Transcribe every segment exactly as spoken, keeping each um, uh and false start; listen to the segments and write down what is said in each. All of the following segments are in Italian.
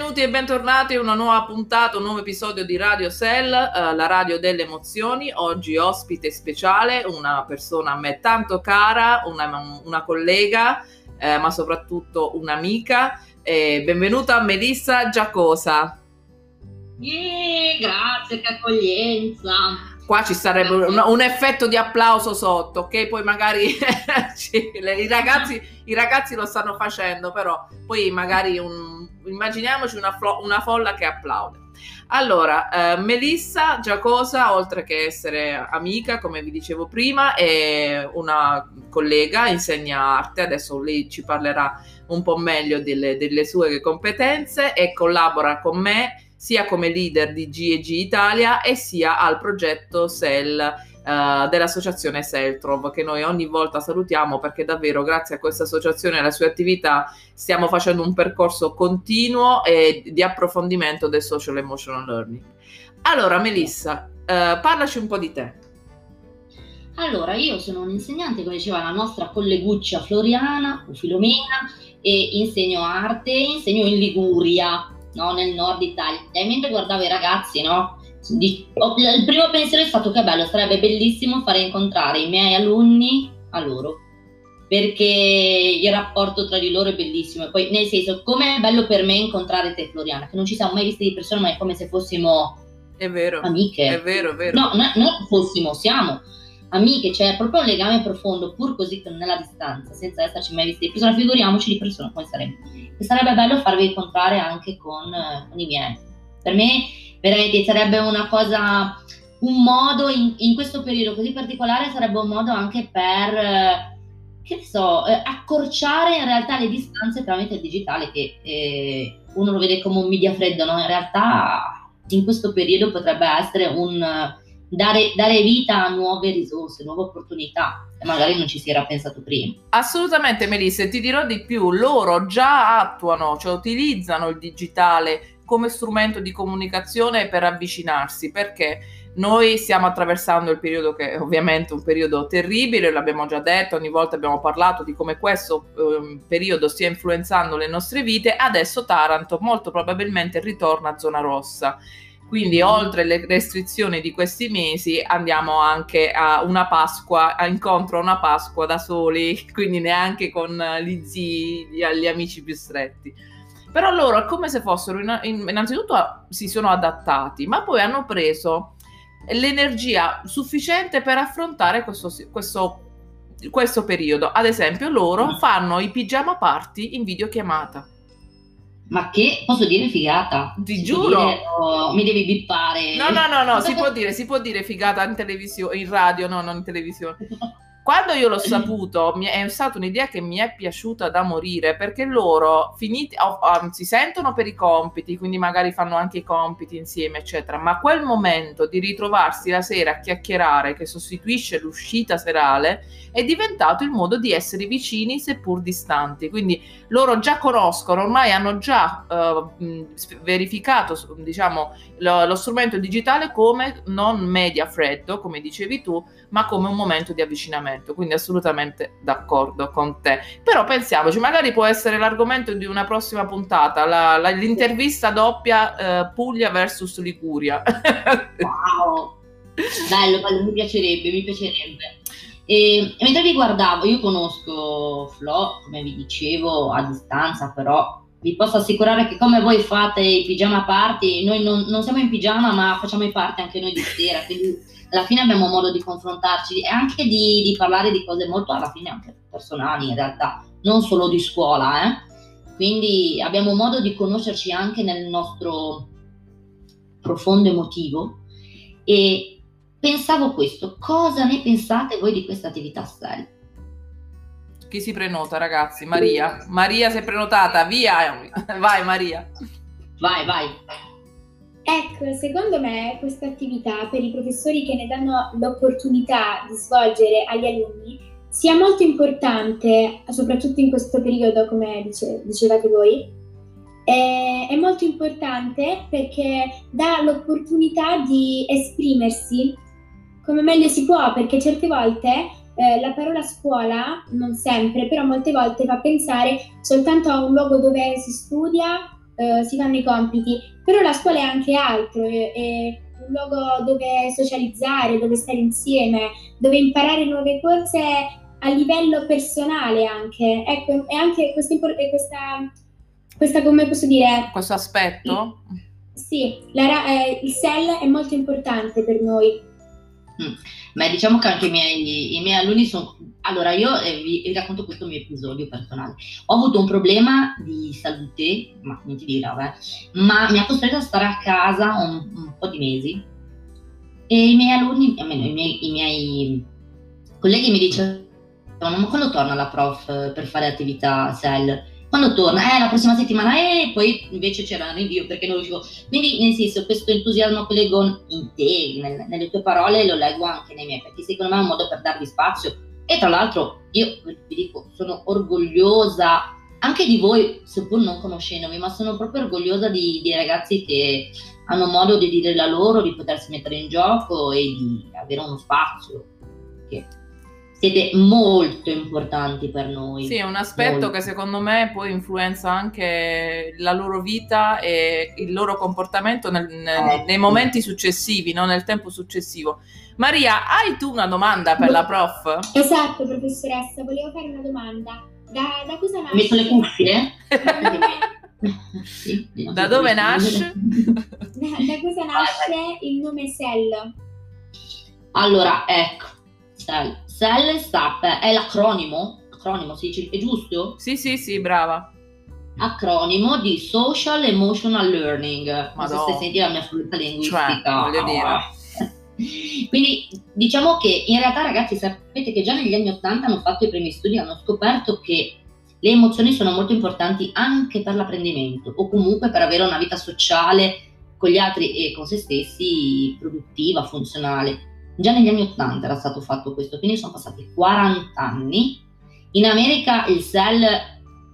Benvenuti e bentornati a una nuova puntata, un nuovo episodio di Radio Cell, eh, la radio delle emozioni. Oggi ospite speciale, una persona a me tanto cara, una, una collega, eh, ma soprattutto un'amica. Eh, benvenuta Melissa Giacosa. Yeah, grazie, che accoglienza. Qua ci sarebbe un, un effetto di applauso sotto, che poi magari ci, le, i, ragazzi, i ragazzi lo stanno facendo, però poi magari un, immaginiamoci una, flo, una folla che applaude. Allora, eh, Melissa Giacosa, oltre che essere amica, come vi dicevo prima, è una collega, insegna arte, adesso lei ci parlerà un po' meglio delle, delle sue competenze e collabora con me sia come leader di G E G Italia e sia al progetto Sel eh, dell'associazione Sel Trouve, che noi ogni volta salutiamo perché davvero grazie a questa associazione e alle sue attività stiamo facendo un percorso continuo e di approfondimento del social emotional learning. Allora Melissa, eh, parlaci un po' di te. Allora, io sono un'insegnante, come diceva la nostra colleguccia Floriana o Filomena, e insegno arte, insegno in Liguria, no, nel nord Italia. E mentre guardavo i ragazzi, no, di, ho, il primo pensiero è stato che bello, sarebbe bellissimo fare incontrare i miei alunni a loro, perché il rapporto tra di loro è bellissimo. E poi, nel senso, come è bello per me incontrare te, Floriana, che non ci siamo mai viste di persona, ma è come se fossimo è vero, amiche. È vero, è vero. No, no, non fossimo, siamo amiche, cioè proprio un legame profondo, pur così nella distanza, senza esserci mai visti di persona, figuriamoci di persona come saremmo. E sarebbe bello farvi incontrare anche con, con i miei. Per me veramente sarebbe una cosa, un modo in, in questo periodo così particolare, sarebbe un modo anche per, che so, accorciare in realtà le distanze tramite il digitale, che eh, uno lo vede come un media freddo, no? In realtà in questo periodo potrebbe essere un Dare, dare vita a nuove risorse, nuove opportunità, che magari non ci si era pensato prima. Assolutamente Melissa, ti dirò di più, loro già attuano, cioè utilizzano il digitale come strumento di comunicazione per avvicinarsi, perché noi stiamo attraversando il periodo che è ovviamente un periodo terribile, l'abbiamo già detto, ogni volta abbiamo parlato di come questo eh, periodo stia influenzando le nostre vite. Adesso Taranto molto probabilmente ritorna a zona rossa. Quindi oltre le restrizioni di questi mesi andiamo anche a una Pasqua, a incontro a una Pasqua da soli, quindi neanche con gli zii, gli, gli amici più stretti. Però loro è come se fossero, in, innanzitutto si sono adattati, ma poi hanno preso l'energia sufficiente per affrontare questo, questo, questo periodo. Ad esempio loro fanno i pigiama party in videochiamata. Ma che, posso dire figata? Ti si giuro! Dire, oh, mi devi bippare! No, no, no, no, si può dire, si può dire figata in televisione, in radio, no, non in televisione. Quando io l'ho saputo, mi è stata un'idea che mi è piaciuta da morire, perché loro finiti, oh, oh, si sentono per i compiti, quindi magari fanno anche i compiti insieme, eccetera, ma quel momento di ritrovarsi la sera a chiacchierare, che sostituisce l'uscita serale, è diventato il modo di essere vicini seppur distanti. Quindi loro già conoscono, ormai hanno già eh, verificato, diciamo, lo, lo strumento digitale come non media freddo, come dicevi tu, ma come un momento di avvicinamento. Quindi assolutamente d'accordo con te. Però pensiamoci, magari può essere l'argomento di una prossima puntata, la, la, l'intervista doppia eh, Puglia versus Liguria. Wow, bello, bello, mi piacerebbe, mi piacerebbe. E mentre vi guardavo, io conosco Flo, come vi dicevo, a distanza, però vi posso assicurare che come voi fate i pigiama party, noi non, non siamo in pigiama, ma facciamo i party anche noi di sera, quindi alla fine abbiamo modo di confrontarci e anche di, di parlare di cose molto, alla fine anche personali in realtà, non solo di scuola, eh? Quindi abbiamo modo di conoscerci anche nel nostro profondo emotivo. E pensavo questo, cosa ne pensate voi di questa attività S E L? Chi si prenota, ragazzi? Maria, Maria si è prenotata, via, vai Maria. Vai, vai. Ecco, secondo me questa attività per i professori che ne danno l'opportunità di svolgere agli alunni sia molto importante, soprattutto in questo periodo, come dice, dicevate voi. È molto importante perché dà l'opportunità di esprimersi come meglio si può, perché certe volte eh, la parola scuola, non sempre, però molte volte fa pensare soltanto a un luogo dove si studia, eh, si fanno i compiti, però la scuola è anche altro, è, è un luogo dove socializzare, dove stare insieme, dove imparare nuove cose a livello personale anche. Ecco, è anche questa, questa, questa come posso dire... Questo aspetto? Sì, la, eh, il S E L è molto importante per noi. Mm. Ma diciamo che anche i miei, i miei alunni sono... Allora, io eh, vi, vi racconto questo mio episodio personale. Ho avuto un problema di salute, ma non ti dirò, eh, ma mi ha costretto a stare a casa un, un po' di mesi. E i miei alunni, almeno i miei, i miei colleghi mi dicevano, ma quando torna la prof per fare attività S E L? Quando torna? Eh, la prossima settimana. E eh, poi invece c'era un rinvio perché non riuscivo. Quindi, nel senso, questo entusiasmo che leggo in te, nel, nelle tue parole, lo leggo anche nei miei, perché secondo me è un modo per darvi spazio. E tra l'altro, io vi dico, sono orgogliosa anche di voi, seppur non conoscendomi, ma sono proprio orgogliosa di, di ragazzi che hanno modo di dire la loro, di potersi mettere in gioco e di avere uno spazio. Che siete molto importanti per noi. Sì, è un aspetto molto, che secondo me poi influenza anche la loro vita e il loro comportamento nel, nel, nei momenti successivi, no? Nel tempo successivo. Maria, hai tu una domanda per la prof? Esatto, professoressa, volevo fare una domanda. Da, da cosa nasce? Metto le cuffie? Sì, da dove nasce? Da, da cosa nasce il nome S E L? Allora, ecco, S E L. S E L sta per, è l'acronimo, acronimo si dice, è giusto? Sì, sì, sì, brava. Acronimo di Social Emotional Learning. Ma se senti la mia fluenza linguistica. Cioè, voglio dire. Quindi diciamo che in realtà, ragazzi, sapete che già negli anni ottanta hanno fatto i primi studi, hanno scoperto che le emozioni sono molto importanti anche per l'apprendimento o comunque per avere una vita sociale con gli altri e con se stessi produttiva, funzionale. Già negli anni ottanta era stato fatto questo, quindi sono passati quaranta anni. In America il S E L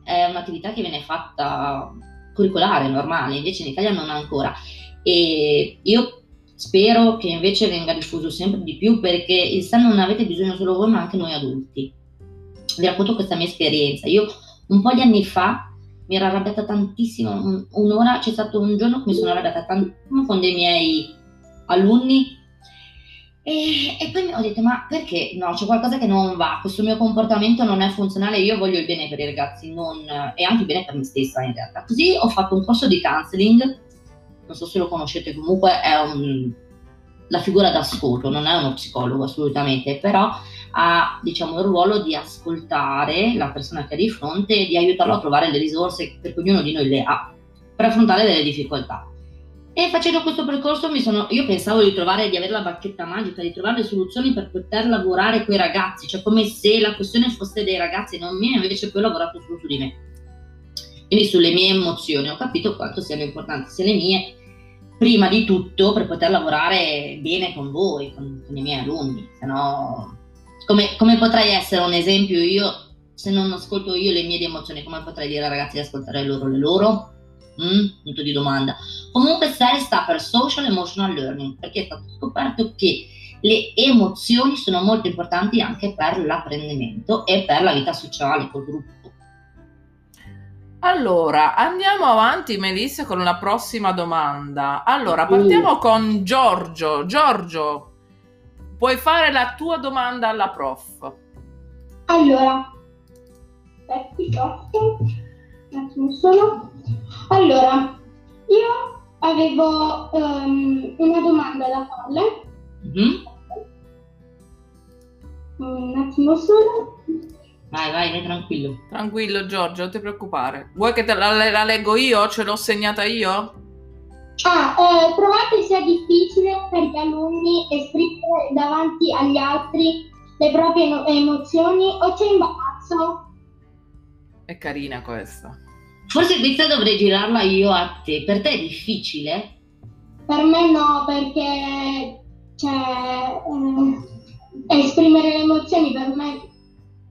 è un'attività che viene fatta curricolare, normale, invece in Italia non ancora. E io spero che invece venga diffuso sempre di più, perché il S E L non avete bisogno solo voi, ma anche noi adulti. Vi racconto questa mia esperienza. Io un po' di anni fa mi ero arrabbiata tantissimo, un, un'ora, c'è stato un giorno che mi sono arrabbiata tantissimo con dei miei alunni. E, e poi ho detto, ma perché no, c'è qualcosa che non va, questo mio comportamento non è funzionale, io voglio il bene per i ragazzi non, e anche il bene per me stessa in realtà. Così ho fatto un corso di counseling, non so se lo conoscete, comunque è un, la figura d'ascolto, non è uno psicologo assolutamente, però ha diciamo il ruolo di ascoltare la persona che ha di fronte e di aiutarlo a trovare le risorse, perché ognuno di noi le ha, per affrontare delle difficoltà. E facendo questo percorso mi sono, io pensavo di trovare, di avere la bacchetta magica, di trovare le soluzioni per poter lavorare coi ragazzi, cioè come se la questione fosse dei ragazzi e non mia, invece poi ho lavorato solo su di me. Quindi sulle mie emozioni ho capito quanto siano importanti sia le mie, prima di tutto per poter lavorare bene con voi, con, con i miei alunni, se no come, come potrei essere un esempio io, se non ascolto io le mie emozioni, come potrei dire ai ragazzi di ascoltare loro le loro? Mm, punto di domanda. Comunque S E L sta per Social Emotional Learning, perché è stato scoperto che le emozioni sono molto importanti anche per l'apprendimento e per la vita sociale col gruppo. Allora andiamo avanti, Melissa, con la prossima domanda. Allora partiamo uh. con Giorgio. Giorgio, puoi fare la tua domanda alla prof? Allora un attimo solo. Allora, io avevo um, una domanda da farle. Mm-hmm. Un attimo solo. Vai, vai, vai, tranquillo. Tranquillo, Giorgio, non ti preoccupare. Vuoi che te la, la leggo io? Ce l'ho segnata io? Ah, eh, provate sia difficile per gli alunni esprimere davanti agli altri le proprie no- emozioni o c'è imbarazzo? È carina questa. Forse questa dovrei girarla io a te. Per te è difficile? Per me no, perché cioè, eh, esprimere le emozioni per me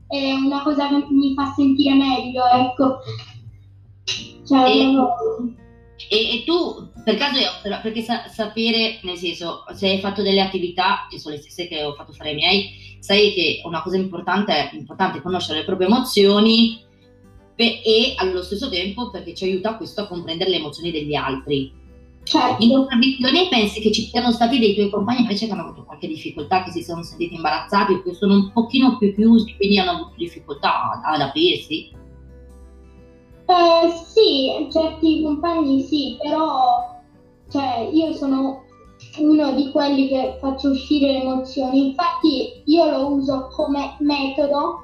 è una cosa che mi fa sentire meglio, ecco. Cioè, e, no. e, e tu, per caso, io, perché sa, sapere, nel senso, se hai fatto delle attività, che sono le stesse che ho fatto fare ai miei, sai che una cosa importante è importante conoscere le proprie emozioni, Beh, e allo stesso tempo perché ci aiuta questo a comprendere le emozioni degli altri. Certo. In un'ambizione pensi che ci siano stati dei tuoi compagni invece che hanno avuto qualche difficoltà, che si sono sentiti imbarazzati, che sono un pochino più chiusi, quindi hanno avuto difficoltà ad aprirsi? Eh, sì, certi compagni sì, però cioè, io sono uno di quelli che faccio uscire le emozioni, infatti io lo uso come metodo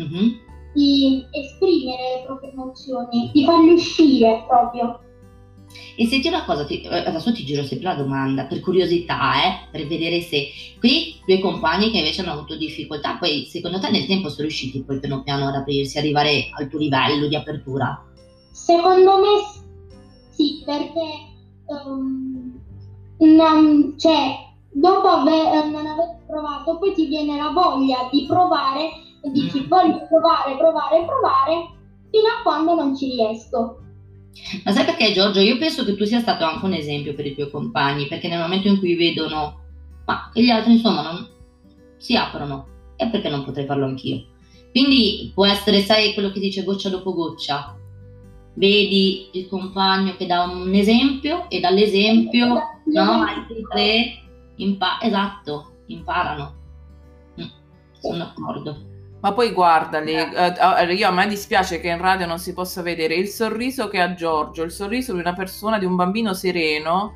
mm-hmm. di esprimere le proprie emozioni, di farle uscire proprio. E senti una cosa, ti, adesso ti giro sempre la domanda, per curiosità, eh, per vedere se qui due compagni che invece hanno avuto difficoltà, poi secondo te nel tempo sono riusciti poi piano piano ad aprirsi, arrivare al tuo livello di apertura? Secondo me sì, perché um, non, cioè, dopo aver, non aver provato, poi ti viene la voglia di provare, e dici mm. voglio provare, provare, provare, fino a quando non ci riesco. Ma sai perché, Giorgio? Io penso che tu sia stato anche un esempio per i tuoi compagni, perché nel momento in cui vedono ma che gli altri insomma non si aprono, è perché non potrei farlo anch'io. Quindi può essere, sai, quello che dice goccia dopo goccia. Vedi il compagno che dà un esempio e dall'esempio no, altri tre impa- esatto, imparano. Mm, sono d'accordo. Ma poi guardali, eh, io, a me dispiace che in radio non si possa vedere il sorriso che ha Giorgio, il sorriso di una persona, di un bambino sereno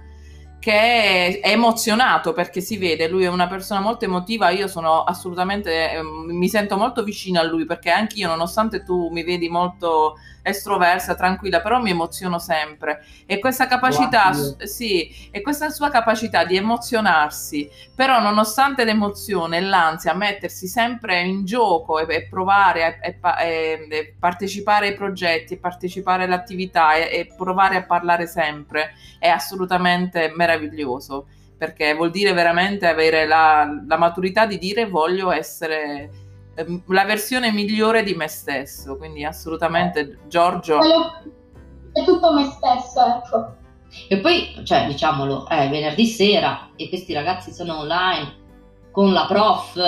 che è, è emozionato, perché si vede, lui è una persona molto emotiva, io sono assolutamente, eh, mi sento molto vicina a lui, perché anche io, nonostante tu mi vedi molto estroversa, tranquilla, però mi emoziono sempre, e questa capacità, wow. sì, e questa sua capacità di emozionarsi, però nonostante l'emozione e l'ansia, mettersi sempre in gioco e, e provare e, e, e partecipare ai progetti, e partecipare all'attività e, e provare a parlare sempre, è assolutamente meraviglioso, perché vuol dire veramente avere la, la maturità di dire voglio essere la versione migliore di me stesso, quindi assolutamente Giorgio è tutto me stesso, ecco. E poi, cioè, diciamolo, è venerdì sera e questi ragazzi sono online con la prof,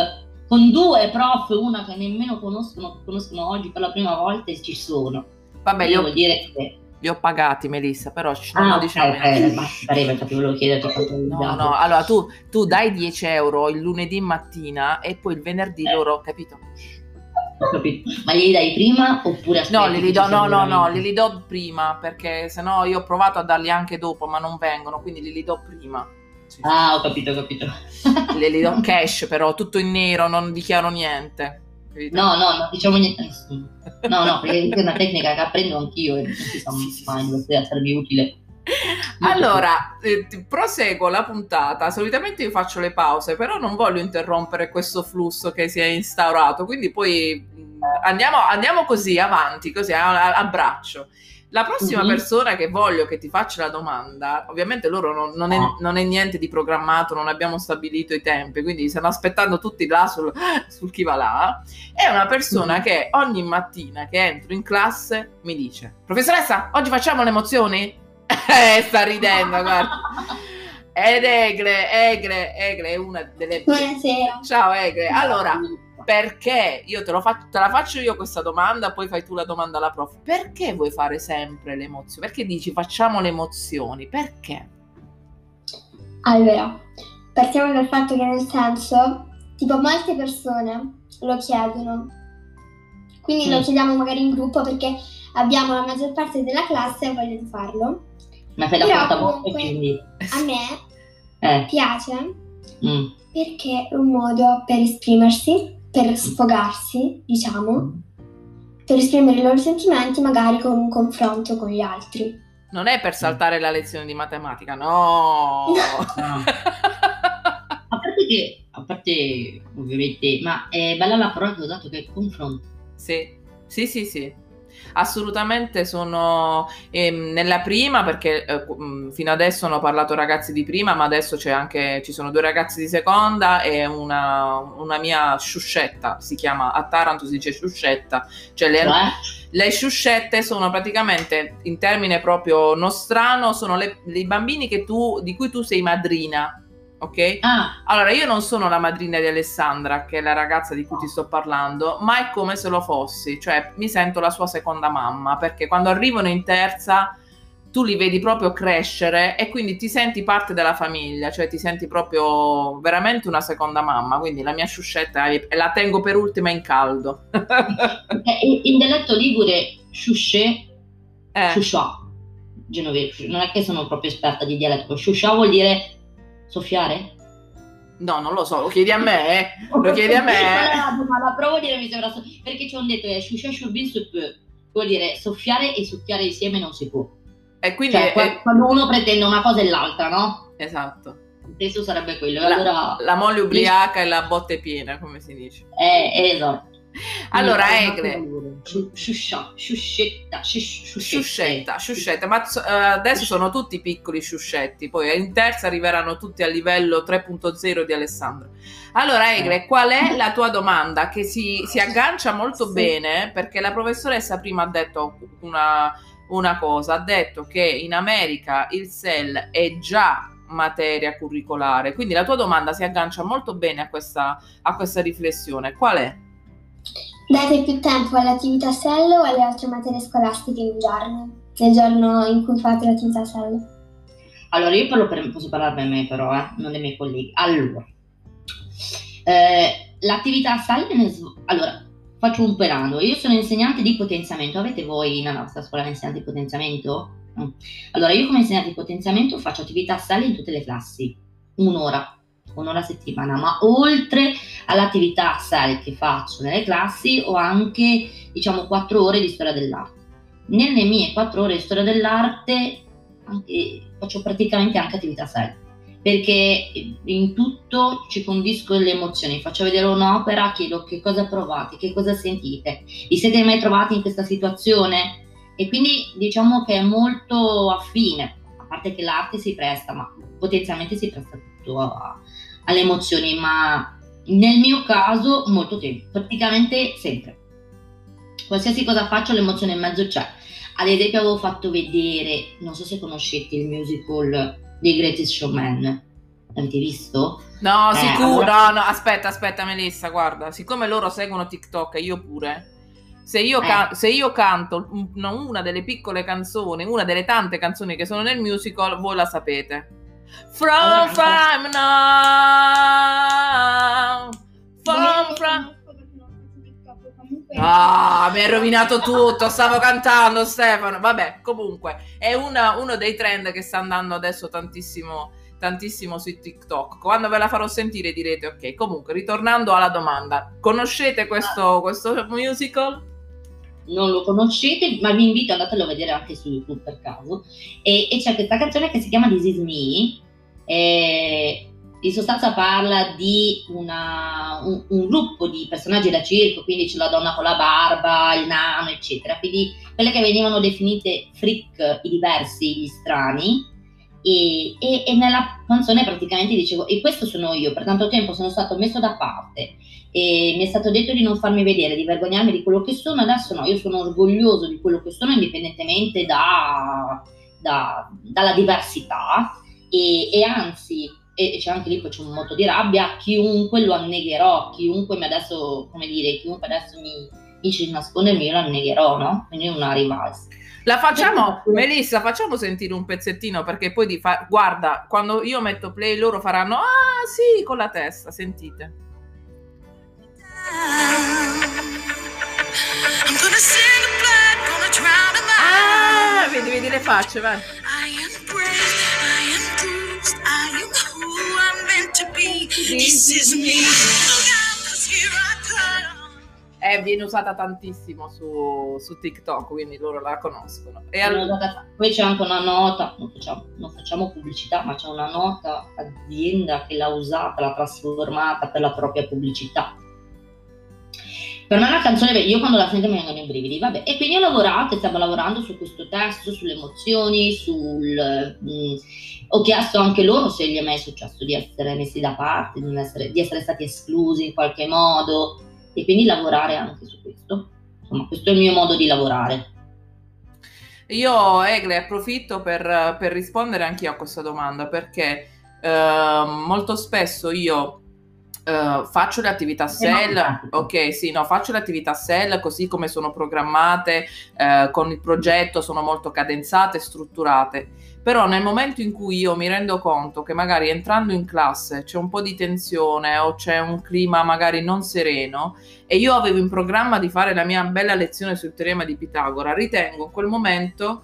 con due prof, una che nemmeno conoscono, conoscono oggi per la prima volta e ci sono. Vabbè, io vuol dire che li ho pagati, Melissa, però ah, non diciamo eh, eh, ma pareva, infatti volevo chiederti quanto no dato. No, allora tu, tu dai dieci euro il lunedì mattina e poi il venerdì eh. loro, capito? Ho capito, ma glieli dai prima oppure aspetti? No, li do, no, no, no, li do prima, perché sennò io ho provato a darli anche dopo ma non vengono, quindi li do prima. Sì. Ah, ho capito, ho capito. Le, li do cash, però tutto in nero, non dichiaro niente. No, no, non diciamo niente a nessuno. No, no, perché è una tecnica che apprendo anch'io e non ci sono mai, per esservi utile. Molto allora, eh, proseguo la puntata. Solitamente io faccio le pause, però non voglio interrompere questo flusso che si è instaurato, quindi poi andiamo, andiamo così avanti, così a, a braccio. La prossima mm-hmm. persona che voglio che ti faccia la domanda, ovviamente loro non, non, è, non è niente di programmato, non abbiamo stabilito i tempi, quindi stanno aspettando tutti là sul, sul chi va là, è una persona mm-hmm. che ogni mattina che entro in classe mi dice: professoressa, oggi facciamo le emozioni? Eh, sta ridendo, guarda. Ed Egle, Egle, Egle è una delle... Buonasera. Ciao Egle, allora... Perché io te, lo fa- te la faccio io questa domanda, poi fai tu la domanda alla prof. Perché vuoi fare sempre le emozioni? Perché dici facciamo le emozioni? Perché? Allora, partiamo dal fatto che, nel senso, tipo molte persone lo chiedono, quindi mm. lo chiediamo magari in gruppo perché abbiamo la maggior parte della classe e voglio di farlo. Ma fai la porta comunque, quindi... a me eh. piace mm. perché è un modo per esprimersi, per sfogarsi, diciamo, per esprimere i loro sentimenti magari con un confronto con gli altri. Non è per saltare la lezione di matematica, no! no. no. A parte che, a parte ovviamente, ma è bella la parola che ho usato, che è il confronto. Sì, sì, sì, sì. Assolutamente sono ehm, nella prima, perché eh, fino adesso hanno parlato ragazzi di prima, ma adesso c'è anche, ci sono due ragazzi di seconda e una, una mia sciuscetta, si chiama a Taranto, si dice sciuscetta, cioè le, le sciuscette sono praticamente, in termine proprio nostrano, sono le, i bambini che tu, di cui tu sei madrina. ok? Ah. Allora, io non sono la madrina di Alessandra, che è la ragazza di cui ti sto parlando, ma è come se lo fossi, cioè mi sento la sua seconda mamma, perché quando arrivano in terza tu li vedi proprio crescere e quindi ti senti parte della famiglia, cioè ti senti proprio veramente una seconda mamma, quindi la mia sciuscetta la tengo per ultima in caldo. In, in dialetto ligure, sciusce, eh. sciusciò, genovese, non è che sono proprio esperta di dialetto, sciusciò vuol dire soffiare? No, non lo so, lo chiedi a me, eh. lo chiedi a me. Ma la provo a dire, mi sembra, so- perché c'è un detto, è sciusciò sciurbin su peu, vuol dire soffiare e succhiare insieme non si può. E quindi cioè, è, quando uno pretende una cosa e l'altra, no? Esatto. Adesso sarebbe quello. La, allora, la moglie ubriaca e la botte piena, come si dice. Eh, esatto. Allora, Egle. Sciuscia, sciuscetta, sciuscetta, sciuscetta. Ma uh, adesso sono tutti piccoli sciuscetti, poi in terza arriveranno tutti al livello tre punto zero di Alessandro. Allora, Egle, qual è la tua domanda? Che si, si aggancia molto sì. bene, perché la professoressa prima ha detto una... una cosa, ha detto che in America il S E L è già materia curricolare, quindi la tua domanda si aggancia molto bene a questa, a questa riflessione. Qual è? Date più tempo all'attività S E L o alle altre materie scolastiche in giorno, nel giorno in cui fate l'attività S E L? Allora, io parlo per, posso parlare per me però, eh, non dei miei colleghi. Allora, eh, l'attività S E L, allora, faccio un perando. Io sono insegnante di potenziamento. Avete voi nella vostra scuola insegnante di potenziamento? No. Allora, io come insegnante di potenziamento faccio attività S E L in tutte le classi, un'ora, un'ora a settimana, ma oltre all'attività S E L che faccio nelle classi ho anche, diciamo, quattro ore di storia dell'arte. Nelle mie quattro ore di storia dell'arte anche, faccio praticamente anche attività S E L, perché in tutto ci condisco le emozioni, faccio vedere un'opera, chiedo che cosa provate, che cosa sentite, vi siete mai trovati in questa situazione? E quindi diciamo che è molto affine, a parte che l'arte si presta, ma potenzialmente si presta tutto a, alle emozioni, ma nel mio caso molto tempo, praticamente sempre. Qualsiasi cosa faccio l'emozione in mezzo c'è. Ad esempio avevo fatto vedere, non so se conoscete il musical dei Greatest Showman, l'avete visto? No, eh, sicuro, allora... no, no, aspetta, aspetta Melissa, guarda, siccome loro seguono TikTok e io pure, se io, eh. can- se io canto una delle piccole canzoni, una delle tante canzoni che sono nel musical, voi la sapete. From allora, from now, from from... Ah, mi hai rovinato tutto, stavo cantando Stefano, vabbè, comunque è una, uno dei trend che sta andando adesso tantissimo, tantissimo su TikTok, quando ve la farò sentire direte ok. Comunque, ritornando alla domanda, conoscete questo, questo musical? Non lo conoscete, ma vi invito, andatelo a vedere anche su YouTube per caso, e, e c'è questa canzone che si chiama This Is Me, e... in sostanza parla di una, un, un gruppo di personaggi da circo, quindi c'è la donna con la barba, il nano, eccetera. Quindi quelle che venivano definite freak, i diversi, gli strani. E, e, e nella canzone praticamente dicevo, e questo sono io, per tanto tempo sono stato messo da parte, e mi è stato detto di non farmi vedere, di vergognarmi di quello che sono, adesso no, io sono orgoglioso di quello che sono, indipendentemente da, da, dalla diversità, e, e anzi... e c'è anche lì, poi c'è un moto di rabbia, chiunque lo annegherò, chiunque mi adesso, come dire, chiunque adesso mi dice di nascondermi, io lo annegherò, no? Quindi è una rivalsa. La facciamo, Melissa, facciamo sentire un pezzettino, perché poi di fa... guarda, quando io metto play loro faranno, ah sì, con la testa, sentite. Ah, vedi, vedi le facce, vai. Eh, viene usata tantissimo su, su TikTok, quindi loro la conoscono. E allora... poi c'è anche una nota, non facciamo, non facciamo pubblicità, ma c'è una nota azienda che l'ha usata, l'ha trasformata per la propria pubblicità. Per me la canzone, io quando la sento mi vengono i brividi, vabbè. E quindi ho lavorato, stavo lavorando su questo testo, sulle emozioni, sul... Mh, ho chiesto anche loro se gli è mai successo di essere messi da parte, di, non essere, di essere stati esclusi in qualche modo, e quindi lavorare anche su questo. Insomma, questo è il mio modo di lavorare. Io, Egle, approfitto per, per rispondere anch'io a questa domanda, perché eh, molto spesso io eh, faccio le attività S E L, ok, sì, no, faccio le attività S E L così come sono programmate, eh, con il progetto, sono molto cadenzate, strutturate, però nel momento in cui io mi rendo conto che magari entrando in classe c'è un po' di tensione o c'è un clima magari non sereno e io avevo in programma di fare la mia bella lezione sul teorema di Pitagora, ritengo in quel momento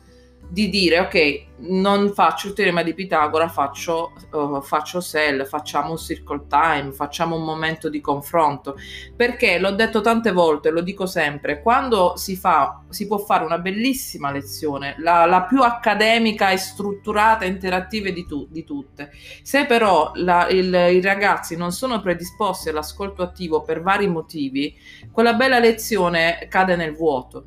di dire ok, non faccio il teorema di Pitagora, faccio, uh, faccio S E L, facciamo un circle time, facciamo un momento di confronto, perché l'ho detto tante volte, lo dico sempre, quando si fa, si può fare una bellissima lezione, la, la più accademica e strutturata e interattiva di, tu, di tutte, se però la, il, i ragazzi non sono predisposti all'ascolto attivo per vari motivi, quella bella lezione cade nel vuoto.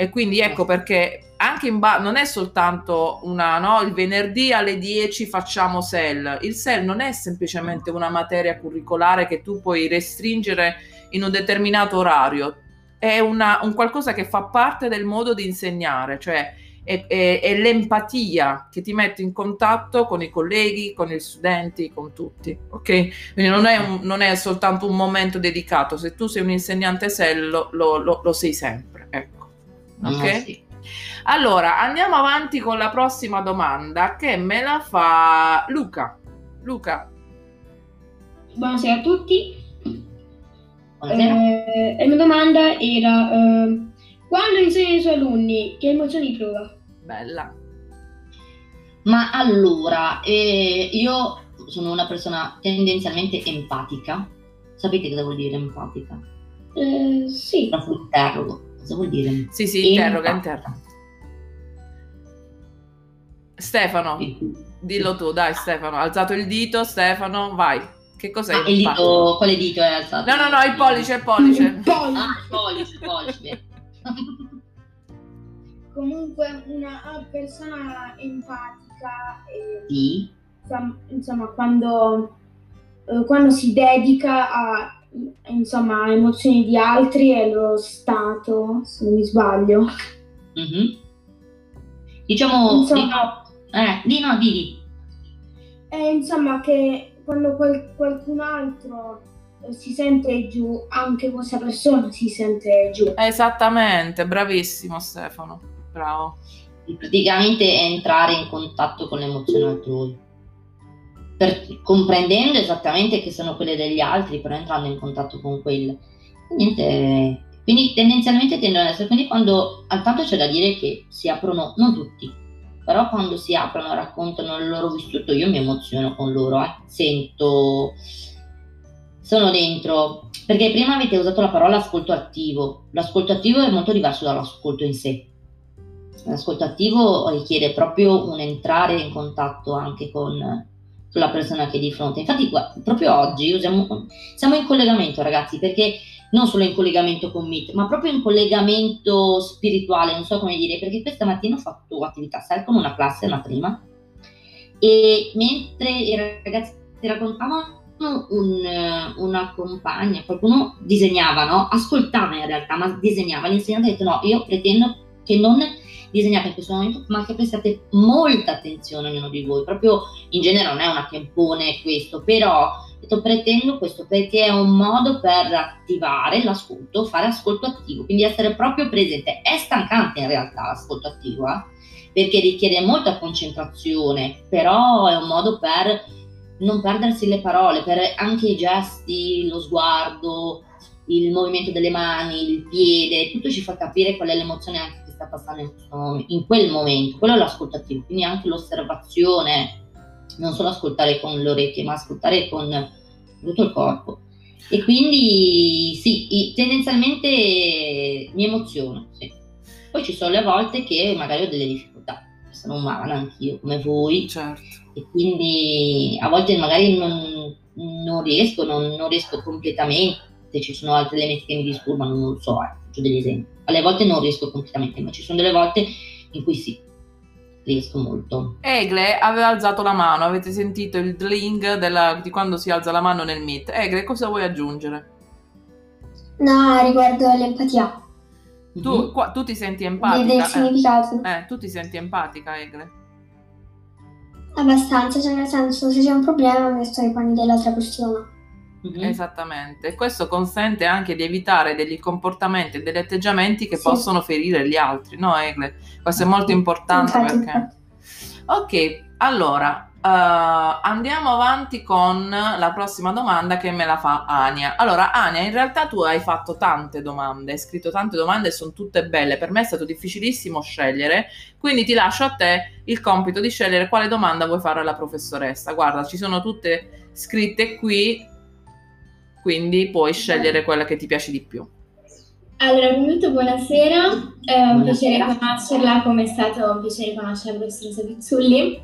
E quindi ecco perché anche in ba- non è soltanto una, no, il venerdì alle dieci facciamo S E L. Il S E L non è semplicemente una materia curricolare che tu puoi restringere in un determinato orario. È una, un qualcosa che fa parte del modo di insegnare, cioè è, è, è l'empatia che ti mette in contatto con i colleghi, con gli studenti, con tutti. Ok? Quindi non è, un, non è soltanto un momento dedicato. Se tu sei un insegnante S E L lo, lo, lo, lo sei sempre, ecco. Ok, sì. Allora andiamo avanti con la prossima domanda che me la fa Luca. Luca, buonasera a tutti. Buonasera. Eh, la mia domanda era eh, quando insegna ai suoi alunni che emozioni prova? Bella. Ma allora eh, io sono una persona tendenzialmente empatica. Sapete cosa vuol dire empatica? Eh, sì. Interrogo. Cosa vuol dire? Sì, sì, interroga, interroga. Stefano, dillo tu, dai Stefano, ha alzato il dito, Stefano, vai. Che cos'è? Ah, il dito, quale dito è alzato? No, no, no, il pollice, il pollice. Il pollice, ah, il pollice, il pollice. Comunque una persona empatica e sì. Insomma, quando, quando si dedica a insomma emozioni di altri e lo stato, se non mi sbaglio. Mm-hmm. Diciamo insomma, di no, eh, di no, di di. Eh, insomma che quando qual- qualcun altro si sente giù, anche questa persona si sente giù. Esattamente, bravissimo Stefano, bravo. Praticamente è entrare in contatto con l'emozione altrui. Per, comprendendo esattamente che sono quelle degli altri, però entrando in contatto con quelle. Niente, quindi tendenzialmente tendono ad essere, quindi quando, tanto c'è da dire che si aprono, non tutti, però quando si aprono, raccontano il loro vissuto, io mi emoziono con loro, eh. Sento, sono dentro, perché prima avete usato la parola ascolto attivo, l'ascolto attivo è molto diverso dall'ascolto in sé. L'ascolto attivo richiede proprio un entrare in contatto anche con la persona che è di fronte. Infatti qua, proprio oggi usiamo, siamo in collegamento ragazzi, perché non solo in collegamento con Meet, ma proprio in collegamento spirituale, non so come dire, perché questa mattina ho fatto attività S E L con una classe, una prima, e mentre i ragazzi raccontavano un, una compagna, qualcuno disegnava, no? Ascoltava in realtà, ma disegnava, l'insegnante ha detto no, io pretendo che non disegnate in questo momento, ma che prestate molta attenzione a ognuno di voi, proprio in genere non è una tempone questo, però detto, pretendo questo perché è un modo per attivare l'ascolto, fare ascolto attivo, quindi essere proprio presente. È stancante in realtà l'ascolto attivo, eh? Perché richiede molta concentrazione, però è un modo per non perdersi le parole, per anche i gesti, lo sguardo, il movimento delle mani, il piede, tutto ci fa capire qual è l'emozione anche sta passando in quel momento, quello è l'ascolto attivo, quindi anche l'osservazione, non solo ascoltare con le orecchie, ma ascoltare con tutto il corpo. E quindi sì, tendenzialmente mi emoziono, sì. Poi ci sono le volte che magari ho delle difficoltà, sono umana anch'io come voi, certo. E quindi a volte magari non, non riesco, non, non riesco completamente, ci sono altri elementi che mi disturbano, non lo so, eh, faccio degli esempi. Alle volte non riesco completamente, ma ci sono delle volte in cui sì, riesco molto. Egle aveva alzato la mano, avete sentito il dling della, di quando si alza la mano nel Meet. Egle, cosa vuoi aggiungere? No, riguardo all'empatia. Tu, mm-hmm. qua, tu ti senti empatica? Del significato. Eh, tu ti senti empatica, Egle? Abbastanza, cioè nel senso, se c'è un problema mi sto ai panni dell'altra persona. Mm-hmm. Esattamente, questo consente anche di evitare degli comportamenti e degli atteggiamenti che sì. possono ferire gli altri, no Egle? Questo è molto importante. Infatti, perché... infatti. Ok, allora uh, andiamo avanti con la prossima domanda che me la fa Ania. Allora Ania, in realtà tu hai fatto tante domande, hai scritto tante domande e sono tutte belle, per me è stato difficilissimo scegliere, quindi ti lascio a te il compito di scegliere quale domanda vuoi fare alla professoressa. Guarda, ci sono tutte scritte qui, quindi puoi scegliere quella che ti piace di più. Allora, benvenuto, buonasera. È un buonasera. piacere conoscerla, come è stato un piacere conoscere la professoressa Pizzulli.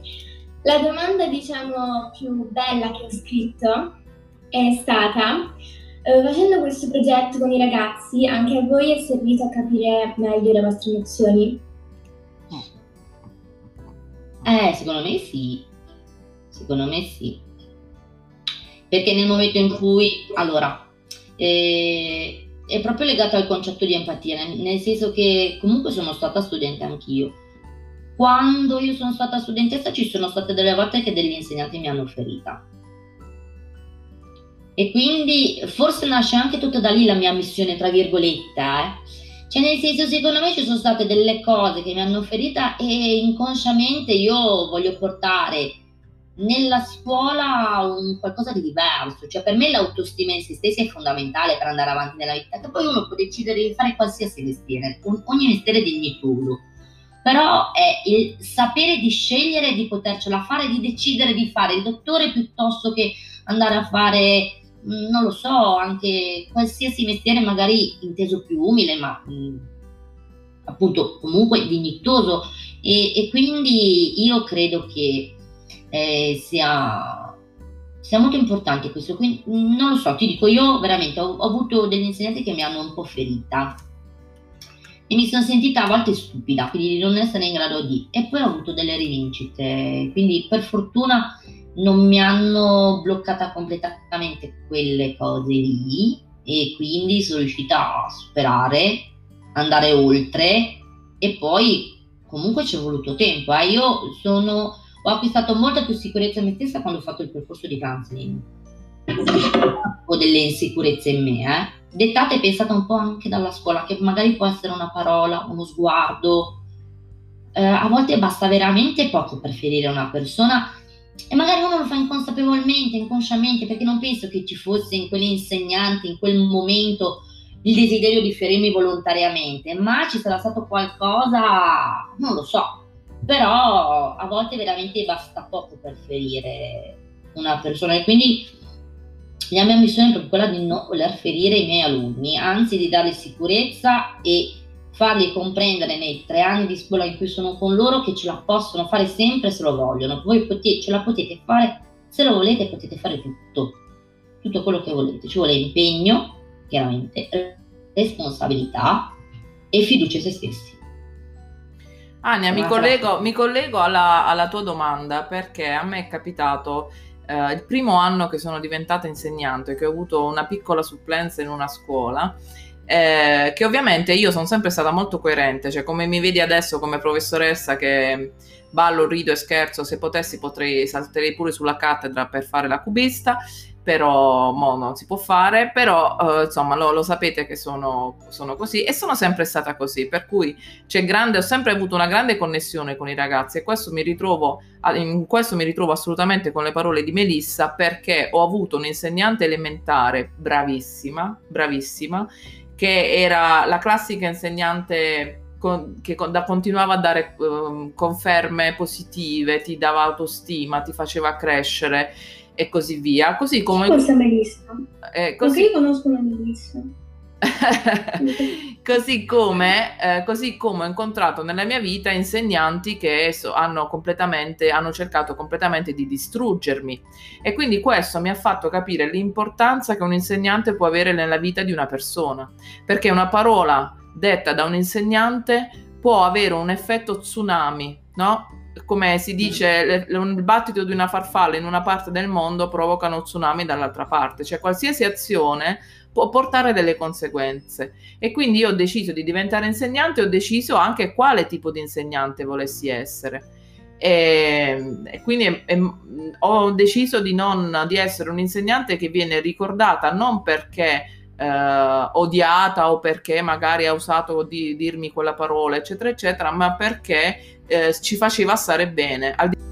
La domanda, diciamo, più bella che ho scritto è stata: eh, facendo questo progetto con i ragazzi, anche a voi è servito a capire meglio le vostre emozioni? Eh, secondo me sì. Secondo me sì. Perché nel momento in cui, allora, eh, è proprio legato al concetto di empatia, nel, nel senso che comunque sono stata studente anch'io. Quando io sono stata studentessa ci sono state delle volte che degli insegnanti mi hanno ferita. E quindi forse nasce anche tutta da lì la mia missione, tra virgolette, eh. Cioè nel senso, secondo me ci sono state delle cose che mi hanno ferita e inconsciamente io voglio portare... nella scuola un qualcosa di diverso, cioè per me l'autostima in se stessa è fondamentale per andare avanti nella vita, che poi uno può decidere di fare qualsiasi mestiere, ogni mestiere dignitoso, però è il sapere di scegliere, di potercela fare, di decidere di fare il dottore piuttosto che andare a fare, non lo so, anche qualsiasi mestiere magari inteso più umile, ma mh, appunto comunque dignitoso, e, e quindi io credo che Eh, sia, sia molto importante questo, quindi non lo so, ti dico, io veramente ho, ho avuto degli insegnanti che mi hanno un po' ferita e mi sono sentita a volte stupida, quindi di non essere in grado di, e poi ho avuto delle rivincite, quindi per fortuna non mi hanno bloccata completamente quelle cose lì e quindi sono riuscita a superare, andare oltre, e poi comunque ci è voluto tempo, eh. io sono Ho acquistato molta più sicurezza in me stessa quando ho fatto il percorso di counseling. Ho delle insicurezze in me, eh. Dettate e pensate un po' anche dalla scuola, che magari può essere una parola, uno sguardo. Eh, a volte basta veramente poco per ferire una persona e magari uno lo fa inconsapevolmente, inconsciamente, perché non penso che ci fosse in quell'insegnante, in quel momento, il desiderio di ferirmi volontariamente, ma ci sarà stato qualcosa, non lo so. Però a volte veramente basta poco per ferire una persona, e quindi la mia missione è proprio quella di non voler ferire i miei alunni, anzi di dare sicurezza e farli comprendere nei tre anni di scuola in cui sono con loro che ce la possono fare sempre se lo vogliono. Voi potete, ce la potete fare se lo volete, potete fare tutto, tutto quello che volete. Ci vuole impegno, chiaramente, responsabilità e fiducia in se stessi. Ania, mi collego, mi collego alla, alla tua domanda, perché a me è capitato eh, il primo anno che sono diventata insegnante, che ho avuto una piccola supplenza in una scuola, eh, che ovviamente io sono sempre stata molto coerente, cioè come mi vedi adesso come professoressa che ballo, rido e scherzo, se potessi potrei salterei pure sulla cattedra per fare la cubista, però mo non si può fare, però eh, insomma lo, lo sapete che sono, sono così e sono sempre stata così, per cui c'è grande, ho sempre avuto una grande connessione con i ragazzi e questo mi ritrovo, in questo mi ritrovo assolutamente con le parole di Melissa, perché ho avuto un'insegnante elementare bravissima, bravissima, che era la classica insegnante con, che con, da, continuava a dare eh, conferme positive, ti dava autostima, ti faceva crescere e così via, così come questa Melissa, eh, così... perché io conosco una Melissa così come eh, così come ho incontrato nella mia vita insegnanti che so, hanno completamente hanno cercato completamente di distruggermi, e quindi questo mi ha fatto capire l'importanza che un insegnante può avere nella vita di una persona, perché una parola detta da un insegnante può avere un effetto tsunami, no? Come si dice, il battito di una farfalla in una parte del mondo provoca uno tsunami dall'altra parte, cioè qualsiasi azione può portare delle conseguenze, e quindi io ho deciso di diventare insegnante, ho deciso anche quale tipo di insegnante volessi essere, E, e quindi è, è, ho deciso di non di essere un'insegnante che viene ricordata non perché eh, odiata o perché magari ha usato di dirmi quella parola, eccetera, eccetera, ma perché eh, ci faceva stare bene. Al di-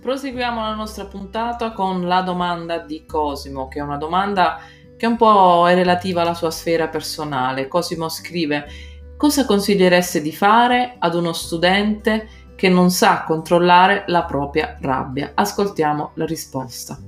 Proseguiamo la nostra puntata con la domanda di Cosimo, che è una domanda che un po' è relativa alla sua sfera personale. Cosimo scrive: cosa consigliereste di fare ad uno studente che non sa controllare la propria rabbia? Ascoltiamo la risposta.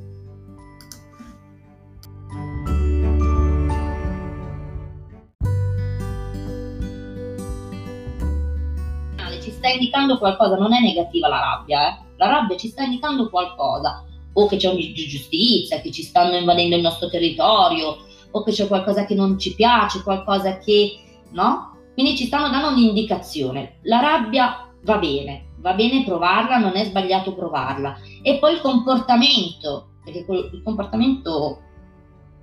Ci sta indicando qualcosa, non è negativa la rabbia, eh? La rabbia ci sta indicando qualcosa, o che c'è un'ingiustizia, che ci stanno invadendo il nostro territorio, o che c'è qualcosa che non ci piace, qualcosa che, no? Quindi ci stanno dando un'indicazione. La rabbia va bene, va bene provarla, non è sbagliato provarla. E poi il comportamento, perché il comportamento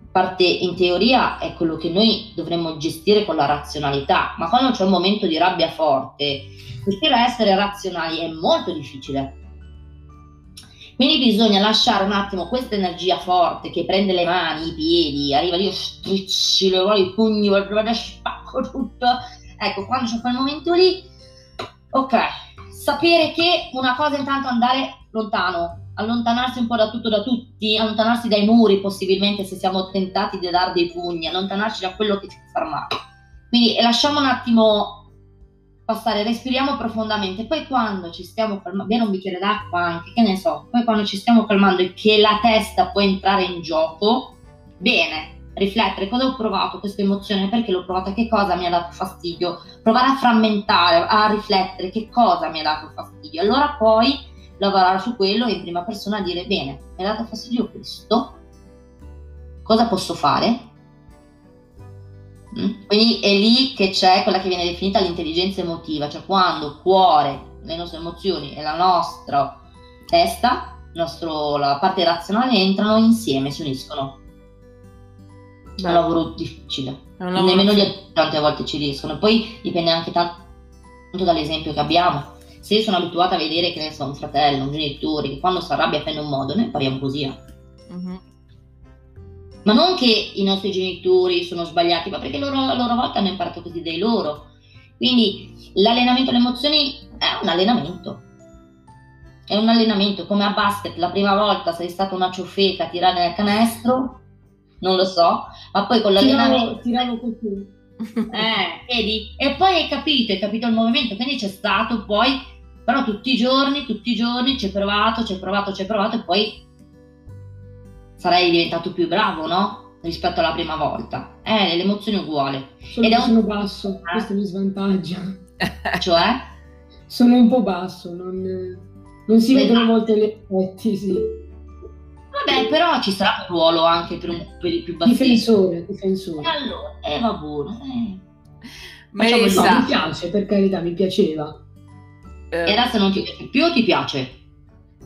parte in teoria è quello che noi dovremmo gestire con la razionalità, ma quando c'è un momento di rabbia forte, riuscire a essere razionali è molto difficile. Quindi bisogna lasciare un attimo questa energia forte che prende le mani, i piedi, arriva lì, strizzi le mani, i pugni, spacco tutto. Ecco, quando c'è quel momento lì, ok, sapere che una cosa intanto andare lontano, allontanarsi un po' da tutto, da tutti, allontanarsi dai muri possibilmente se siamo tentati di dare dei pugni, allontanarci da quello che ci può far male. Quindi lasciamo un attimo passare, respiriamo profondamente, poi quando ci stiamo calmando, bere un bicchiere d'acqua anche, che ne so, poi quando ci stiamo calmando e che la testa può entrare in gioco, bene, riflettere, cosa ho provato, questa emozione, perché l'ho provata, che cosa mi ha dato fastidio, provare a frammentare, a riflettere, che cosa mi ha dato fastidio, allora poi lavorare su quello e in prima persona dire, bene, mi ha dato fastidio questo, cosa posso fare? Quindi è lì che c'è quella che viene definita l'intelligenza emotiva, cioè quando cuore, le nostre emozioni e la nostra testa, nostro, la parte razionale entrano insieme, si uniscono. È un lavoro difficile, è un lavoro nemmeno difficile. Gli, tante volte ci riescono, poi dipende anche tanto dall'esempio che abbiamo. Se io sono abituata a vedere che ne so un fratello, un genitore che quando si arrabbia fa in un modo, noi impariamo così. Mm-hmm. Ma non che i nostri genitori sono sbagliati, ma perché loro a loro volta hanno imparato così dai loro. Quindi l'allenamento alle emozioni è un allenamento. È un allenamento, come a basket, la prima volta sei stata una ciofeca a tirare nel canestro, non lo so, ma poi con l'allenamento... Tiravo così. Eh, vedi? E poi hai capito, hai capito il movimento, quindi c'è stato poi... Però tutti i giorni, tutti i giorni, ci hai provato, ci hai provato, ci hai provato e poi... Sarai diventato più bravo, no? Rispetto alla prima volta. Eh, l'emozione è uguale. Solo ed è un... sono basso, eh? Questo mi svantaggia. Cioè? Sono un po' basso, non, non si esatto. Vedono molte le effetti, sì. Vabbè, però ci sarà un ruolo anche per, un, per i più bassi. Difensore, difensore. E allora, eh, va buono. Eh. Melissa. No, mi piace, per carità, mi piaceva. Eh. E adesso non ti piace più o ti piace?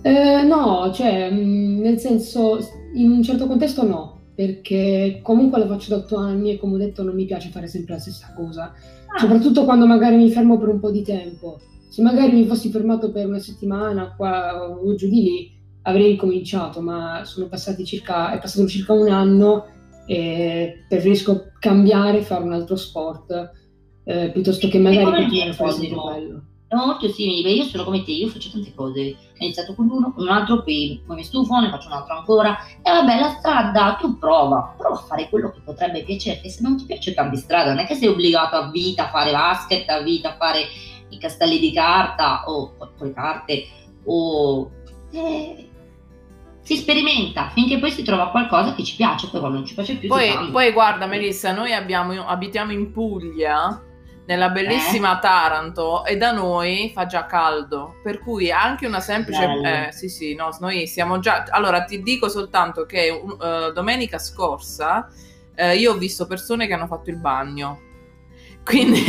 Eh, no, cioè, nel senso, in un certo contesto no, perché comunque lo faccio da otto anni e come ho detto non mi piace fare sempre la stessa cosa, ah. Soprattutto quando magari mi fermo per un po' di tempo. Se magari mi fossi fermato per una settimana qua o giù di lì avrei ricominciato, ma sono passati circa, è passato circa un anno e preferisco cambiare, fare un altro sport, eh, piuttosto che magari continuare a fare sempre quello. Siamo molto simili, beh, io sono come te, io faccio tante cose, ho iniziato con uno, con un altro, poi mi stufo, ne faccio un altro ancora, e vabbè la strada, tu prova, prova a fare quello che potrebbe piacerti, se non ti piace cambi strada, non è che sei obbligato a vita a fare basket, a vita a fare i castelli di carta, o con le carte, o... Eh, si sperimenta, finché poi si trova qualcosa che ci piace, poi quando non ci piace più poi, si cambia. Poi guarda Melissa, noi abbiamo, abitiamo in Puglia, nella bellissima eh? Taranto, e da noi fa già caldo, per cui anche una semplice eh, sì sì no noi siamo già, allora ti dico soltanto che uh, domenica scorsa uh, io ho visto persone che hanno fatto il bagno, quindi,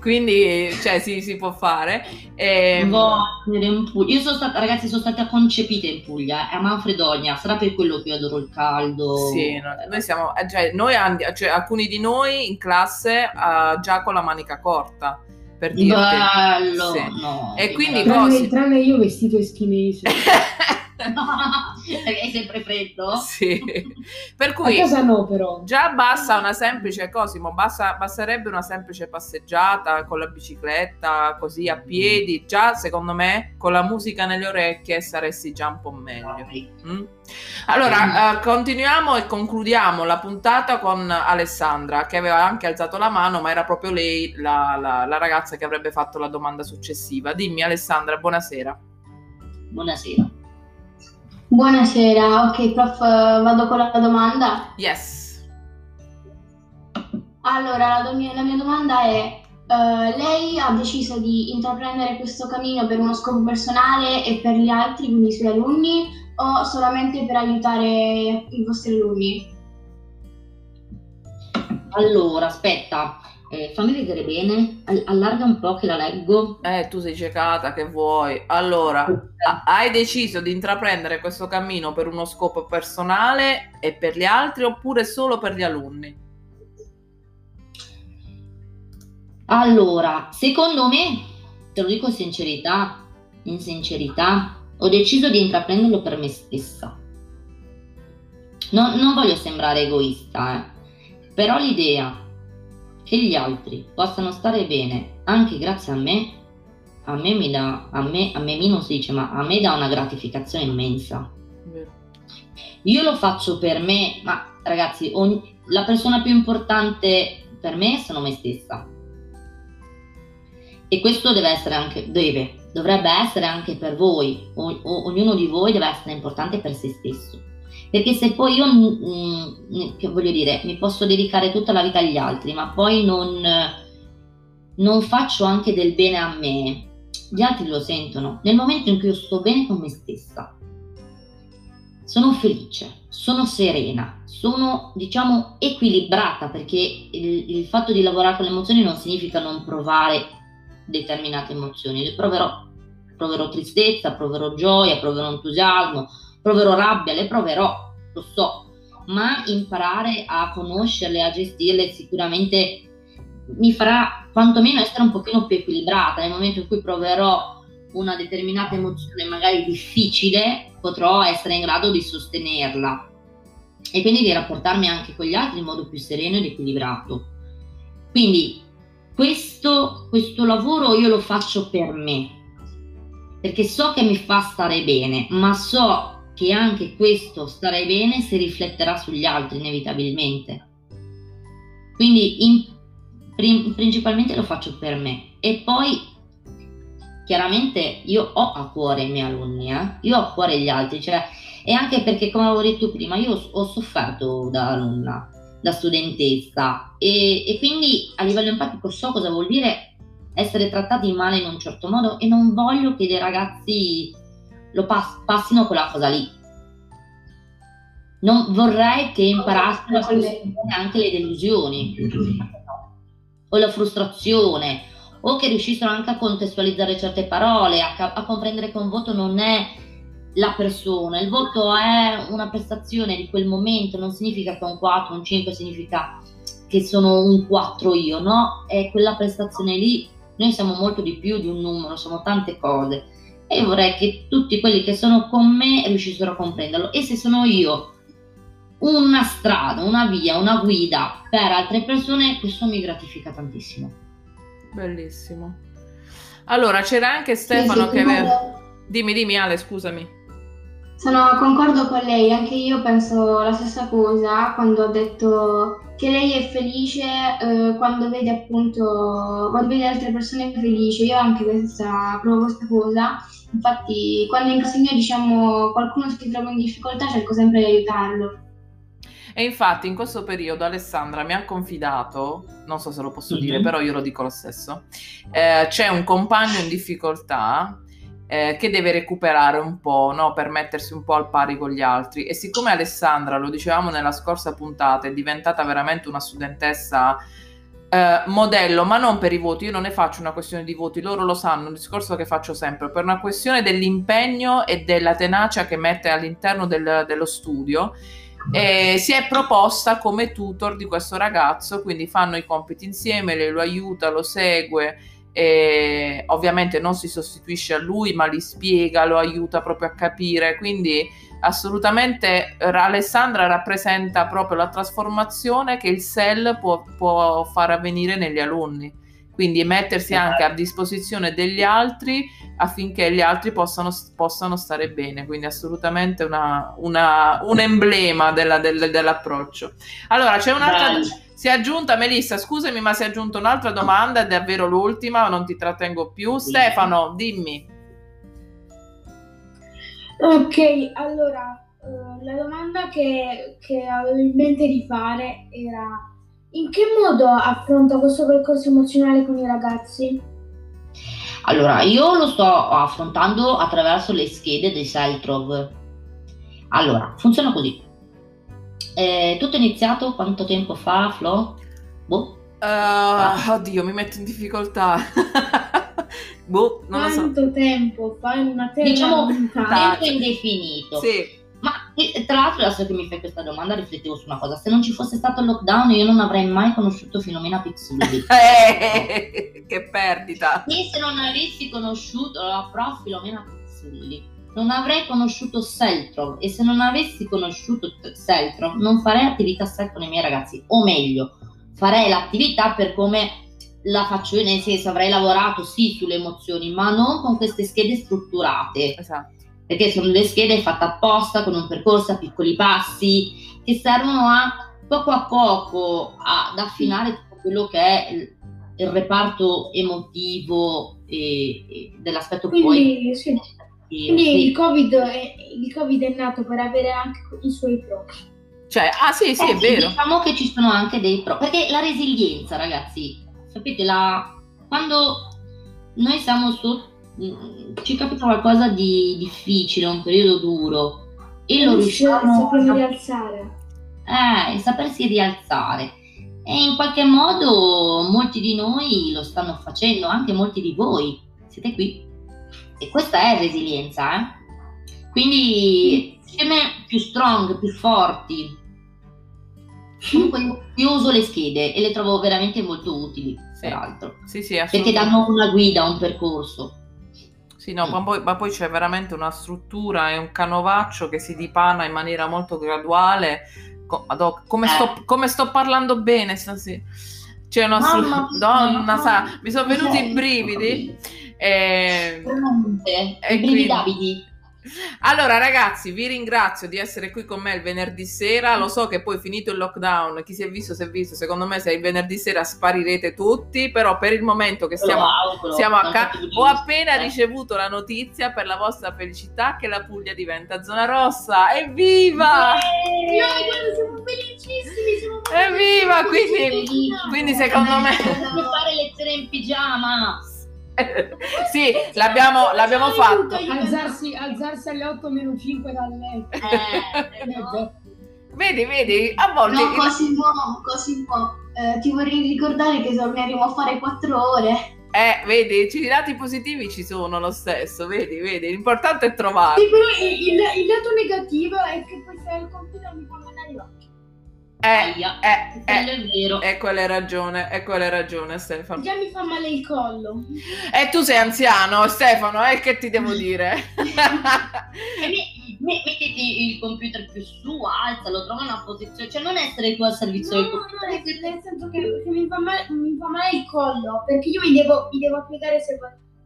quindi cioè, sì, si può fare. E... io sono stata, ragazzi, sono stata concepita in Puglia, a Manfredonia, sarà per quello che io adoro il caldo. Sì, no, noi siamo, cioè, noi and- cioè, alcuni di noi in classe uh, già con la manica corta. Per dirti. Bello, sì. No, e quindi tranne, tranne io vestito eschimese. Perché è sempre freddo? Sì. Per cui a casa no, però. Già basta una semplice cosimo, basta, basterebbe una semplice passeggiata con la bicicletta, così a piedi, già secondo me con la musica nelle orecchie saresti già un po' meglio. Mm? Allora, eh, continuiamo e concludiamo la puntata con Alessandra, che aveva anche alzato la mano, ma era proprio lei la, la, la ragazza che avrebbe fatto la domanda successiva. Dimmi Alessandra, buonasera. Buonasera. Buonasera, ok prof, vado con la domanda? Yes. Allora, la, do- la mia domanda è, uh, lei ha deciso di intraprendere questo cammino per uno scopo personale e per gli altri, quindi i suoi alunni, o solamente per aiutare i vostri alunni? Allora, aspetta, eh, fammi vedere bene, allarga un po' che la leggo. Eh, tu sei ciecata, che vuoi? Allora... hai deciso di intraprendere questo cammino per uno scopo personale e per gli altri oppure solo per gli alunni? Allora, secondo me, te lo dico in sincerità, in sincerità, ho deciso di intraprenderlo per me stessa. Non, non voglio sembrare egoista, eh, però l'idea che gli altri possano stare bene anche grazie a me, a me mi dà, a me, a me mi non si dice, ma a me dà una gratificazione immensa. Io lo faccio per me, ma ragazzi, ogni, la persona più importante per me sono me stessa. E questo deve essere anche, deve, dovrebbe essere anche per voi. O, o, ognuno di voi deve essere importante per se stesso. Perché se poi io, mh, che voglio dire, mi posso dedicare tutta la vita agli altri, ma poi non, non faccio anche del bene a me, gli altri lo sentono. Nel momento in cui io sto bene con me stessa, sono felice, sono serena, sono, diciamo, equilibrata, perché il, il fatto di lavorare con le emozioni non significa non provare determinate emozioni. Le proverò, proverò tristezza, proverò gioia, proverò entusiasmo, proverò rabbia, le proverò, lo so, ma imparare a conoscerle, a gestirle sicuramente mi farà quantomeno essere un pochino più equilibrata. Nel momento in cui proverò una determinata emozione magari difficile, potrò essere in grado di sostenerla e quindi di rapportarmi anche con gli altri in modo più sereno ed equilibrato. Quindi questo, questo lavoro io lo faccio per me, perché so che mi fa stare bene, ma so che anche questo stare bene si rifletterà sugli altri inevitabilmente. Quindi in principalmente lo faccio per me, e poi chiaramente io ho a cuore i miei alunni, eh? Io ho a cuore gli altri, cioè, e anche perché, come avevo detto prima, io ho sofferto da alunna, da studentessa, e, e quindi a livello empatico so cosa vuol dire essere trattati male in un certo modo, e non voglio che dei ragazzi lo pass- passino quella cosa lì. Non vorrei che imparassero anche le delusioni o la frustrazione, o che riuscissero anche a contestualizzare certe parole, a, ca- a comprendere che un voto non è la persona, il voto è una prestazione di quel momento, non significa che un quattro, un cinque significa che sono un quattro io, no? È quella prestazione lì, noi siamo molto di più di un numero, sono tante cose, e io vorrei che tutti quelli che sono con me riuscissero a comprenderlo. E se sono io una strada, una via, una guida per altre persone, questo mi gratifica tantissimo. Bellissimo. Allora, c'era anche Stefano sì, sì, che aveva... dimmi, dimmi Ale, scusami. Sono concordo con lei, anche io penso la stessa cosa quando ho detto che lei è felice eh, quando vede appunto, quando vede altre persone felici. Io anche questa, provo questa cosa, infatti quando in casa mia, diciamo, qualcuno si trova in difficoltà cerco sempre di aiutarlo. E infatti in questo periodo Alessandra mi ha confidato, non so se lo posso mm-hmm. dire, però io lo dico lo stesso, eh, c'è un compagno in difficoltà eh, che deve recuperare un po', no? Per mettersi un po' al pari con gli altri. E siccome Alessandra, lo dicevamo nella scorsa puntata, è diventata veramente una studentessa eh, modello, ma non per i voti. Io non ne faccio una questione di voti, loro lo sanno, un discorso che faccio sempre, per una questione dell'impegno e della tenacia che mette all'interno del, dello studio. E si è proposta come tutor di questo ragazzo, quindi fanno i compiti insieme, lei lo aiuta, lo segue, e ovviamente non si sostituisce a lui, ma li spiega, lo aiuta proprio a capire. Quindi assolutamente Alessandra rappresenta proprio la trasformazione che il S E L può, può far avvenire negli alunni, quindi mettersi anche a disposizione degli altri affinché gli altri possano, possano stare bene. Quindi assolutamente una, una, un emblema della, del, dell'approccio. Allora c'è un'altra, si è aggiunta Melissa, scusami, ma si è aggiunta un'altra domanda, è davvero l'ultima, non ti trattengo più. Sì. Stefano, dimmi. Ok, allora la domanda che, che avevo in mente di fare era: in che modo affronta questo percorso emozionale con i ragazzi? Allora, io lo sto affrontando attraverso le schede dei Sel Trouve. Allora, funziona così. Eh, tutto è iniziato quanto tempo fa, Flo? Boh. Uh, ah. Oddio, mi metto in difficoltà. boh, non quanto lo so. tempo fa? Una terra diciamo puntata. Tempo indefinito. Sì. Ma tra l'altro, adesso che mi fai questa domanda, riflettevo su una cosa: se non ci fosse stato il lockdown io non avrei mai conosciuto Filomena Pizzulli. eh, che perdita! E se non avessi conosciuto la prof Filomena Pizzulli non avrei conosciuto Sel Trouve, e se non avessi conosciuto Sel Trouve non farei attività S E L con i miei ragazzi, o meglio farei l'attività per come la faccio io, nel senso avrei lavorato sì sulle emozioni, ma non con queste schede strutturate. Esatto. Perché sono delle schede fatte apposta, con un percorso a piccoli passi, che servono a poco a poco ad affinare tutto quello che è il, il reparto emotivo e, e dell'aspetto quindi, poi. Sì. Quindi sì. Il, COVID è, il Covid è nato per avere anche i suoi pro. Cioè, ah sì, sì, eh, è vero. Diciamo che ci sono anche dei pro, perché la resilienza, ragazzi, sapete, la, quando noi siamo sotto, ci capita qualcosa di difficile, un periodo duro, e lo riusciamo a rialzare, eh, sapersi rialzare, e in qualche modo molti di noi lo stanno facendo, anche molti di voi siete qui, e questa è resilienza, eh? Quindi insieme più strong, più forti. Comunque io uso le schede e le trovo veramente molto utili, sì. Peraltro sì, sì, perché danno una guida, un percorso. Sì, no, ma poi, ma poi c'è veramente una struttura e un canovaccio che si dipana in maniera molto graduale. Madonna, come, sto, come sto parlando bene stasera. C'è una mamma, stru- donna, sa, mi sono venuti sei, i brividi. E, e i brividi. Allora ragazzi, vi ringrazio di essere qui con me il venerdì sera. Lo so che poi finito il lockdown, chi si è visto si è visto, secondo me se il venerdì sera sparirete tutti, però per il momento che siamo, auguro, siamo a casa, ho appena ricevuto la notizia per la vostra felicità che la Puglia diventa zona rossa. Evviva! Eeeh! Noi guarda, siamo felicissimi, siamo evviva! Quindi, quindi secondo me fare lezione in pigiama. Sì, l'abbiamo, l'abbiamo fatto. Alzarsi, alzarsi alle otto meno cinque dal letto. Eh, no. Vedi, vedi, a volte... No, Cosimo, Cosimo, eh, ti vorrei ricordare che torneremo a fare quattro ore. Eh, vedi, i lati positivi ci sono lo stesso, vedi, vedi, l'importante è trovarli. Sì, però il, il, il lato negativo è che puoi stare al computer e mi fa mandare gli occhi. Eh, eh, quello eh, è vero. E quella è ragione, e quella è ragione, Stefano. Già mi fa male il collo. E eh, tu sei anziano, Stefano, eh, che ti devo dire? me, me, mettiti il computer più su, alzalo, trova una posizione, cioè non essere tu al servizio no, del computer. No, no, nel senso che, che mi, fa male, mi fa male il collo, perché io mi devo, mi devo applicare se,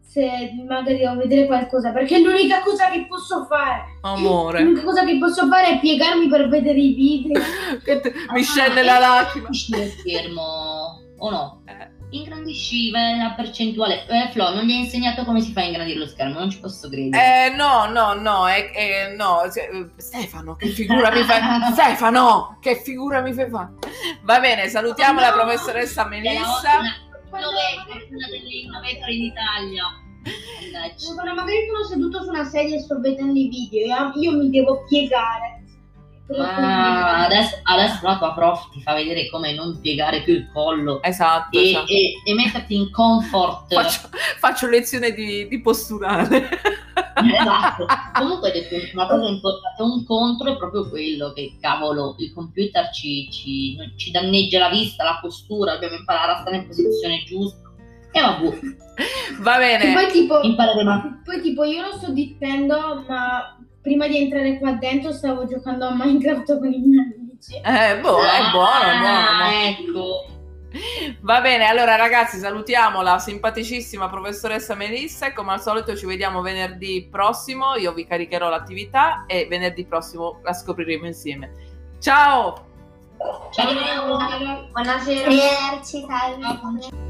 se magari devo vedere qualcosa, perché l'unica cosa che posso fare. Amore. L'unica cosa che posso fare è piegarmi per vedere i video. Che te, mi ah, scende la lacrima. Lo schermo o no? Ingrandisci la percentuale. Eh, Flo, non gli hai insegnato come si fa a ingrandire lo schermo? Non ci posso credere. Eh, no, no, no. Eh, eh, no. Stefano, che figura mi fai? Stefano, che figura mi fai fare? Va bene, salutiamo oh, no. la professoressa Melissa. Una delle innovatrici in Italia. Magari sono seduto su una sedia e sto vedendo i video, io mi devo piegare. Ah, adesso, adesso la tua prof ti fa vedere come non piegare più il collo, esatto, e, esatto. e, e metterti in comfort. Faccio, faccio lezione di, di posturale. Esatto. Comunque hai detto una cosa importante, un contro è proprio quello che cavolo il computer ci, ci, ci danneggia la vista, la postura, dobbiamo imparare a stare in posizione giusta. E vabbè. Va bene. E poi tipo, impareremo. Poi tipo io non sto dicendo, ma prima di entrare qua dentro stavo giocando a Minecraft con i miei amici. Eh, boh, ah, è buono, buono, buono. Ecco. Va bene, allora ragazzi salutiamo la simpaticissima professoressa Melissa e come al solito ci vediamo venerdì prossimo, io vi caricherò l'attività e venerdì prossimo la scopriremo insieme. Ciao! Ciao! Buonasera! Buonasera. Buonasera.